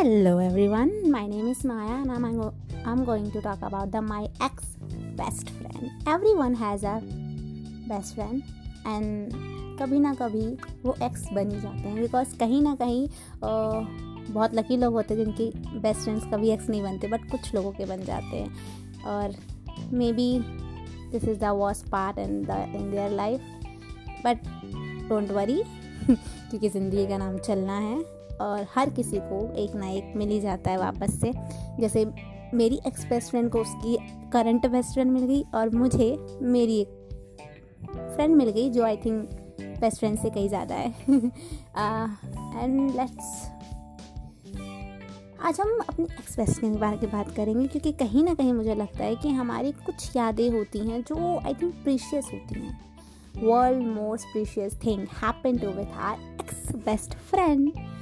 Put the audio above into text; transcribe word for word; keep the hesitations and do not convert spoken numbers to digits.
Hello everyone, my name is Maya and I'm, I'm going to talk about the my ex best friend. Everyone has a best friend and कभी ना कभी वो x बन ही जाते हैं because कहीं ना कहीं बहुत लकी लोग होते हैं जिनकी बेस्ट फ्रेंड्स कभी एक्स नहीं बनते बट कुछ लोगों के बन जाते हैं और maybe this is the worst part in the in their life but don't worry क्योंकि ज़िंदगी का नाम चलना है और हर किसी को एक ना एक मिल ही जाता है वापस से। जैसे मेरी एक्स बेस्ट फ्रेंड को उसकी करंट बेस्ट फ्रेंड मिल गई और मुझे मेरी एक फ्रेंड मिल गई जो आई थिंक बेस्ट फ्रेंड से कहीं ज़्यादा है। एंड uh, लेट्स आज हम अपनी एक्स बेस्ट फ्रेंड के बारे में बात करेंगे क्योंकि कहीं ना कहीं मुझे लगता है कि हमारी कुछ यादें होती हैं जो आई थिंक प्रीशियस होती हैं। World most precious thing happened with our ex best friend.